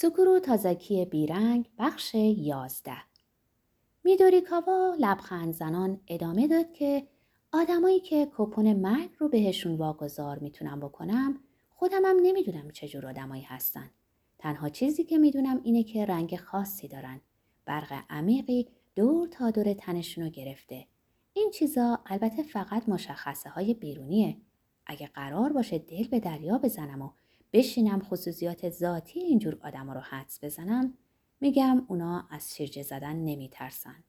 سوکورو تازاکی بیرنگ بخش 11 میدوری کاوا لبخند زنان ادامه داد که آدمایی که کپون مرگ رو بهشون واگذار میتونم بکنم خودم هم نمیدونم چجور آدمایی هستن. تنها چیزی که میدونم اینه که رنگ خاصی دارن. برق عمیقی دور تا دور تنشون رو گرفته. این چیزا البته فقط مشخصه های بیرونیه. اگه قرار باشه دل به دریا بزنم و بشینم خصوصیات ذاتی اینجور آدم رو حدس بزنم، میگم اونا از شیرجه زدن نمیترسن.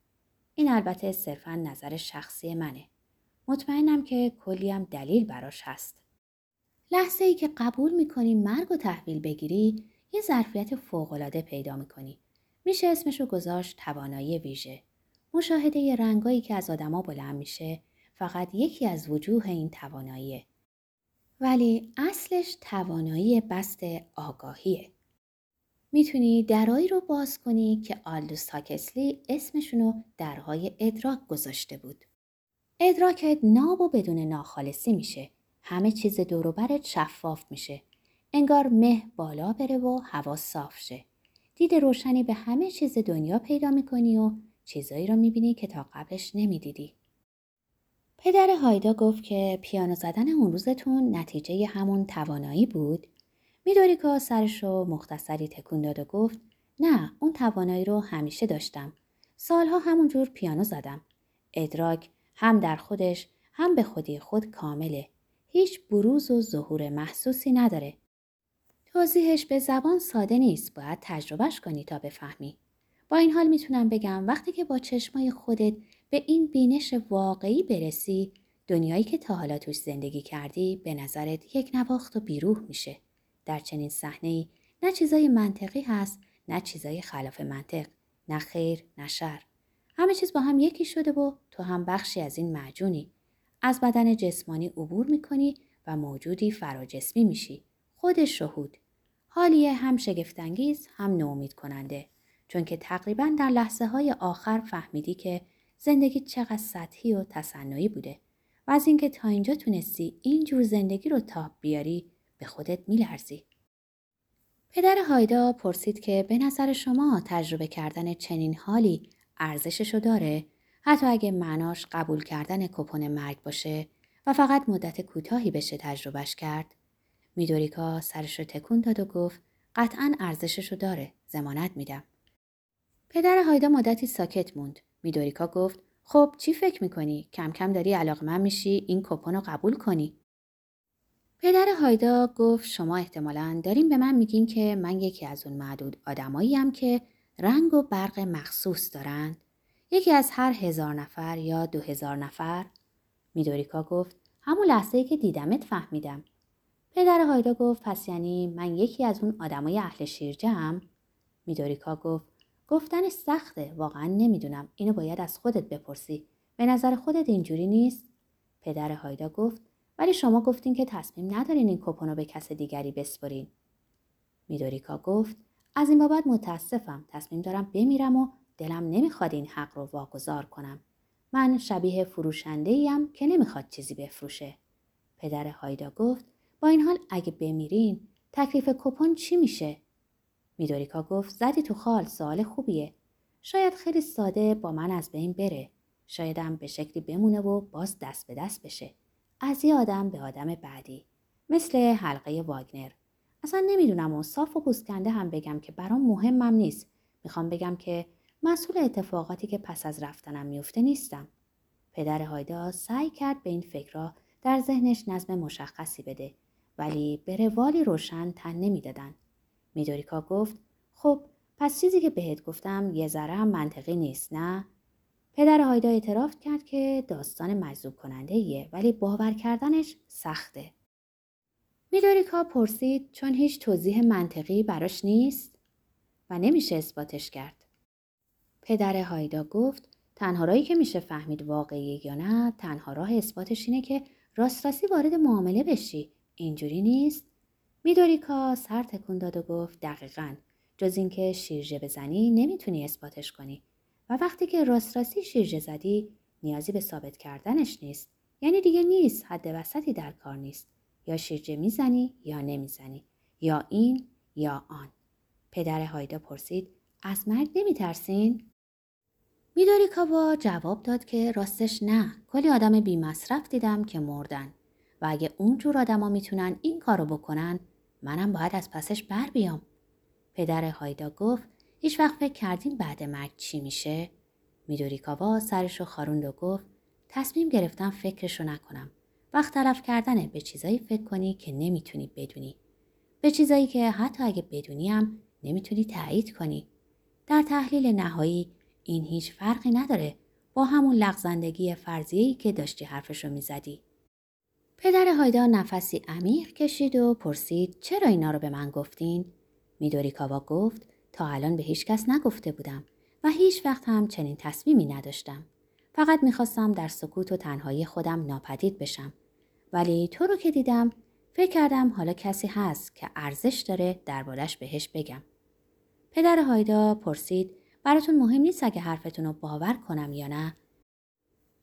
این البته صرفا نظر شخصی منه. مطمئنم که کلیم دلیل براش هست. لحظه ای که قبول میکنی مرگ و تحویل بگیری، یه ظرفیت فوق‌العاده پیدا میکنی. میشه اسمشو گذاشت توانایی ویژه. مشاهده رنگایی که از آدما بلند میشه فقط یکی از وجوه این تواناییه. ولی اصلش توانایی بست آگاهیه. میتونی درایی رو باز کنی که آلدوس هاکسلی اسمشونو درهای ادراک گذاشته بود. ادراکت ناب و بدون ناخالصی میشه. همه چیز دور و برت شفاف میشه. انگار مه بالا بره و هوا صاف شه. دید روشنی به همه چیز دنیا پیدا میکنی و چیزایی رو میبینی که تا قبلش نمیدیدی. پدر هایدا گفت که پیانو زدن اون روزتون نتیجه همون توانایی بود. میدوری که سرشو مختصری تکون داد و گفت نه، اون توانایی رو همیشه داشتم. سالها همونجور پیانو زدم. ادراک هم در خودش هم به خودی خود کامله. هیچ بروز و ظهور محسوسی نداره. توضیحش به زبان ساده نیست، باید تجربهش کنی تا بفهمی. با این حال میتونم بگم وقتی که با چشمای خودت به این بینش واقعی برسی، دنیایی که تا حالا توش زندگی کردی به نظرت یک نواخت و بیروح میشه. در چنین صحنه‌ای نه چیزای منطقی هست، نه چیزای خلاف منطق، نه خیر، نه شر. همه چیز با هم یکی شده و تو هم بخشی از این معجونی. از بدن جسمانی عبور میکنی و موجودی فراجسمی میشی. خود شهود. حالیه هم شگفت‌انگیز، هم ناامید کننده. چون که تقریباً در لحظه‌های آخر فهمیدی که زندگی چقدر سطحی و تصنعی بوده و از اینکه تا اینجا تونستی این جور زندگی رو تاب بیاری به خودت می‌لرزی. پدر هایدا پرسید که به نظر شما تجربه کردن چنین حالی ارزششو داره؟ حتی اگه معناش قبول کردن کپون مرگ باشه و فقط مدت کوتاهی بشه تجربهش کرد؟ میدوریکا سرش رو تکون داد و گفت قطعاً ارزششو داره، ضمانت میدم. پدر هایدا مدتی ساکت موند. میدوریکا گفت خب چی فکر میکنی؟ کم کم داری علاقمند میشی این کپون رو قبول کنی. پدر هایدا گفت شما احتمالاً دارین به من میگین که من یکی از اون معدود آدماییم که رنگ و برق مخصوص دارن؟ یکی از هر 1000 نفر یا 2000 نفر؟ میدوریکا گفت همون لحظه‌ای که دیدمت فهمیدم. پدر هایدا گفت پس یعنی من یکی از اون آدمای اهل شیرجه‌ام؟ میدوریکا گفت گفتنش سخته، واقعا نمیدونم، اینو باید از خودت بپرسی. به نظر خودت اینجوری نیست؟ پدر هایدا گفت ولی شما گفتین که تصمیم ندارین این کوپنو به کس دیگری بسپارین. میدوریکا گفت از این بابت متاسفم، تصمیم دارم بمیرم و دلم نمیخواد این حق رو واگذار کنم. من شبیه فروشنده‌ایم که نمیخواد چیزی بفروشه. پدر هایدا گفت با این حال اگه بمیرین تکلیف کوپن چی میشه؟ میدوریکا گفت زدی تو خال، سوال خوبیه. شاید خیلی ساده با من از بین بره. شایدم به شکلی بمونه و باز دست به دست بشه. از یه آدم به آدم بعدی. مثل حلقه واگنر. اصلا نمیدونم و صاف و پوسکنده هم بگم که برام مهمم نیست. میخوام بگم که مسئول اتفاقاتی که پس از رفتنم میفته نیستم. پدر هایدا سعی کرد به این فکرها در ذهنش نظم مشخصی بده. ولی به روالی روشن تن نمیدادن. میدوریکا گفت خب پس چیزی که بهت گفتم یه ذره هم منطقی نیست، نه؟ پدر هایدا اعتراف کرد که داستان مجذوب کننده ایه ولی باور کردنش سخته. میدوریکا پرسید چون هیچ توضیح منطقی براش نیست و نمیشه اثباتش کرد. پدر هایدا گفت تنها راهی که میشه فهمید واقعیه یا نه، تنها راه اثباتش اینه که راست راستی وارد معامله بشی. اینجوری نیست؟ میدوریکا سر تکون داد و گفت دقیقاً، جز اینکه شیرجه بزنی نمیتونی اثباتش کنی و وقتی که راست راستی شیرجه زدی نیازی به ثابت کردنش نیست. یعنی دیگه نیست، حد وسطی در کار نیست. یا شیرجه میزنی یا نمیزنی، یا این یا آن. پدر هایدا پرسید: از مرگ نمی ترسین؟ میداری کاوا جواب داد که راستش نه، کلی آدم بی مصرف دیدم که مردن و اگه اونجور آدم ها میتونن این کارو بکنن، منم باید از پسش بر بیام. پدر هایدا گفت: هیچ وقت فکر کردین بعد مرگ چی میشه؟ میدوری کاوا سرشو خاروند و گفت: تصمیم گرفتم فکرشو نکنم. وقت تلف کردنه به چیزایی فکر کنی که نمیتونی بدونی. به چیزایی که حتی اگه بدونیم نمیتونی تایید کنی. در تحلیل نهایی این هیچ فرقی نداره با همون لغزندگی فرضیه‌ای که داشتی حرفشو میزدی. پدر هایدا نفسی عمیق کشید و پرسید: چرا اینا رو به من گفتین؟ میدوری کاوا گفت: تا الان به هیچ کس نگفته بودم و هیچ وقت هم چنین تصمیمی نداشتم. فقط میخواستم در سکوت و تنهایی خودم ناپدید بشم. ولی تو رو که دیدم فکر کردم حالا کسی هست که ارزش داره دربارش بهش بگم. پدر هایدا پرسید: براتون مهم نیست اگه حرفتون رو باور کنم یا نه؟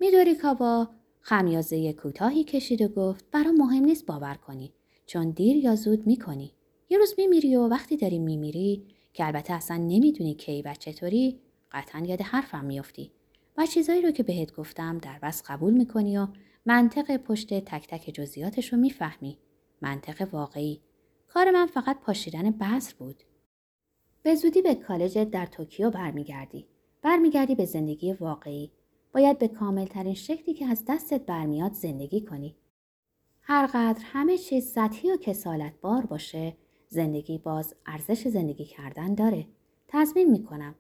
میدوری کاوا خمیازه کوتاهی کشید و گفت: برام مهم نیست باور کنی، چون دیر یا زود میکنی. یه روز میمیری و وقتی داری میمیری که البته اصلا نمیدونی کی و چطوری، قطعا یاد حرفم میافتی و چیزایی رو که بهت گفتم در بس قبول میکنی و منطق پشت تک تک جزئیاتش رو میفهمی. منطق واقعی. کار من فقط پاشیدن بذر بود. به زودی به کالجت در توکیو برمیگردی به زندگی واقعی. باید به کاملترین شکلی که از دستت برمیاد زندگی کنی. هرقدر همه چیز سطحی و کسالت بار باشه، زندگی باز ارزش زندگی کردن داره. تضمین میکنم.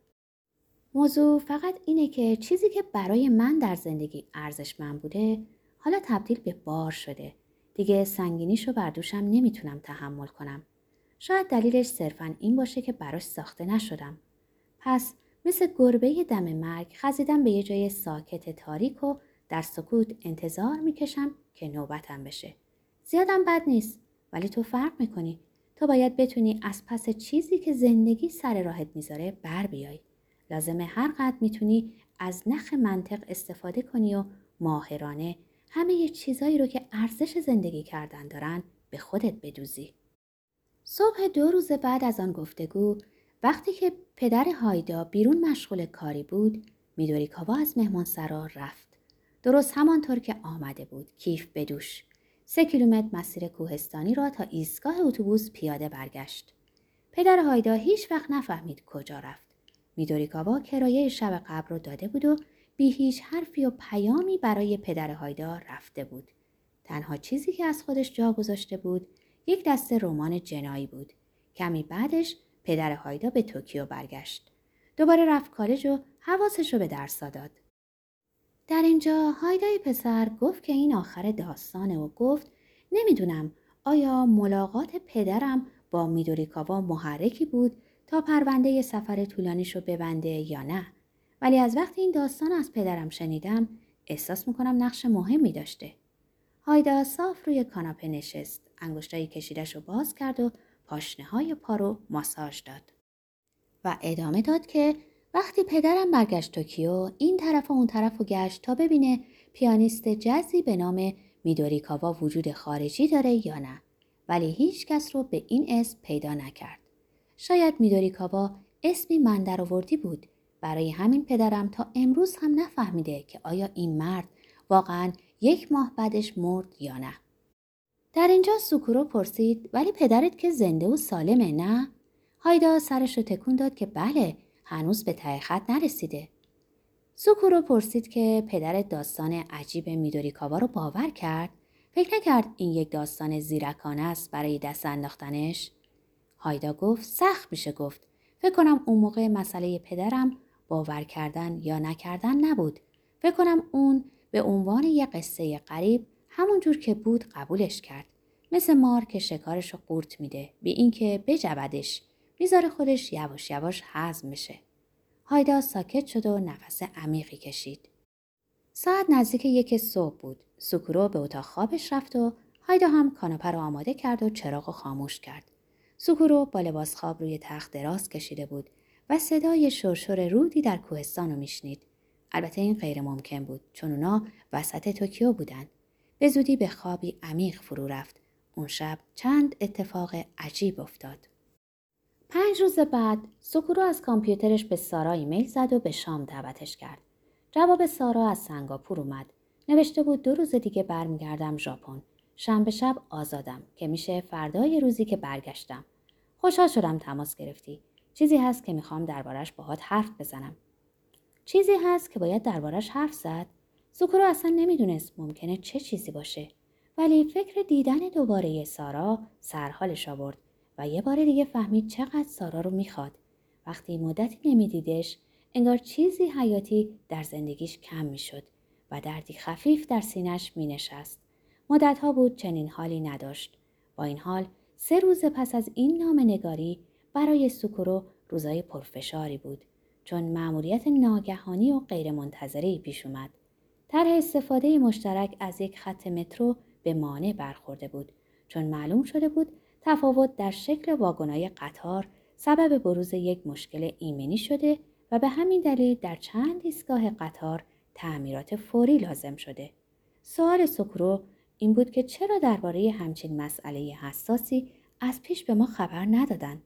موضوع فقط اینه که چیزی که برای من در زندگی ارزشمند بوده، حالا تبدیل به بار شده. دیگه سنگینیشو بر دوشم نمیتونم تحمل کنم. شاید دلیلش صرفاً این باشه که براش ساخته نشدم. پس مثل گربه دم مرگ خزیدم به یه جای ساکت تاریک و در سکوت انتظار میکشم که نوبتم بشه. زیادم بد نیست، ولی تو فرق میکنی. تو باید بتونی از پس چیزی که زندگی سر راهت میذاره بر بیای. لازمه هر قدر میتونی از نخ منطق استفاده کنی و ماهرانه همه یه چیزایی رو که ارزش زندگی کردن دارن به خودت بدوزی. صبح 2 روز بعد از آن گفتگو، وقتی که پدر هایدا بیرون مشغول کاری بود، میدوری کاوا از مهمانسرا رفت. درست همانطور که آمده بود، کیف به دوش. 3 کیلومتر مسیر کوهستانی را تا ایستگاه اتوبوس پیاده برگشت. پدر هایدا هیچ وقت نفهمید کجا رفت. میدوری کاوا کرایه شب قبل رو داده بود و بی هیچ حرفی و پیامی برای پدر هایدا رفته بود. تنها چیزی که از خودش جا گذاشته بود، 1 دسته رمان جنایی بود. کمی بعدش پدر هایدا به توکیو برگشت. دوباره رفت کالج و حواسش رو به درس‌ها داد. در اینجا هایدای پسر گفت که این آخر داستانه و گفت: نمیدونم آیا ملاقات پدرم با میدوری کاوا محرکی بود تا پرونده سفر طولانیشو ببنده یا نه، ولی از وقتی این داستان از پدرم شنیدم احساس میکنم نقش مهمی داشته. هایدا صاف روی کاناپه نشست، انگشتای کشیدشو باز کرد و پاشنه‌های پا رو ماساژ داد و ادامه داد که وقتی پدرم برگشت توکیو این طرف و اون طرف رو گشت تا ببینه پیانیست جزی به نام میدوری کاوا وجود خارجی داره یا نه، ولی هیچ کس رو به این اسم پیدا نکرد. شاید میدوری کاوا اسمی من درآوردی بود، برای همین پدرم تا امروز هم نفهمیده که آیا این مرد واقعاً 1 ماه بعدش مرد یا نه. در اینجا سوکورو پرسید: ولی پدرت که زنده و سالمه نه؟ هایدا سرش رو تکون داد که بله، هنوز به ته خط نرسیده. سوکورو پرسید که پدرت داستان عجیب میدوری کاوا رو باور کرد؟ فکر نکرد این یک داستان زیرکانه است برای دست انداختنش؟ هایدا گفت: سخت میشه گفت. فکر کنم اون موقع مسئله پدرم باور کردن یا نکردن نبود. فکر کنم اون به عنوان یه قصه غریب همونجور که بود قبولش کرد. مثل مار که شکارش رو قورت میده، بی اینکه بجبدش، میذاره خودش یواش یواش هضم میشه. هایدا ساکت شد و نفس عمیقی کشید. ساعت نزدیک 1 صبح بود. سوکورو به اتاق خوابش رفت و هایدا هم کاناپه رو آماده کرد و چراغ رو خاموش کرد. سوکورو با لباس خواب روی تخت دراز کشیده بود و صدای شرشر رودی در کوهستان رو میشنید. البته این غیر ممکن بود چون اونا وسط توکیو بودن. به زودی به خوابی عمیق فرو رفت. اون شب چند اتفاق عجیب افتاد. 5 روز بعد سوکورو از کامپیوترش به سارا ایمیل زد و به شام دعوتش کرد. جواب سارا از سنگاپور اومد. نوشته بود 2 روز دیگه برمیگردم ژاپن. شنبه شب آزادم که میشه فردای روزی که برگشتم. خوشحال شدم تماس گرفتی. چیزی هست که میخوام دربارش باهات حرف بزنم. چیزی هست که باید دربارش حرف زد. سوکورو اصلا نمیدونست ممکنه چه چیزی باشه. ولی فکر دیدن دوباره سارا سرحالش آورد و یه بار دیگه فهمید چقدر سارا رو میخواد. وقتی مدتی نمیدیدش، انگار چیزی حیاتی در زندگیش کم میشد و دردی خفیف در سینه‌اش مینشست. مدت‌ها بود چنین حالی نداشت. با این حال 3 روز پس از این نامه‌نگاری برای سوکورو روزای پرفشاری بود، چون مأموریت ناگهانی و غیرمنتظره‌ای پیش اومد. طرح استفاده مشترک از یک خط مترو به مانع برخورده بود، چون معلوم شده بود تفاوت در شکل واگن‌های قطار سبب بروز یک مشکل ایمنی شده و به همین دلیل در چند ایستگاه قطار تعمیرات فوری لازم شده. سوال سوکورو این بود که چرا درباره همچین مسئله حساسی از پیش به ما خبر ندادن؟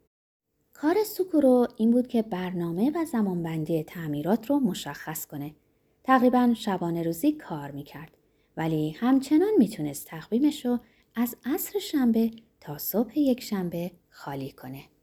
کار سوکورو این بود که برنامه و زمانبندی تعمیرات رو مشخص کنه. تقریباً شبانه روزی کار میکرد، ولی همچنان میتونست تقویمش رو از عصر شنبه تا صبح یک شنبه خالی کنه.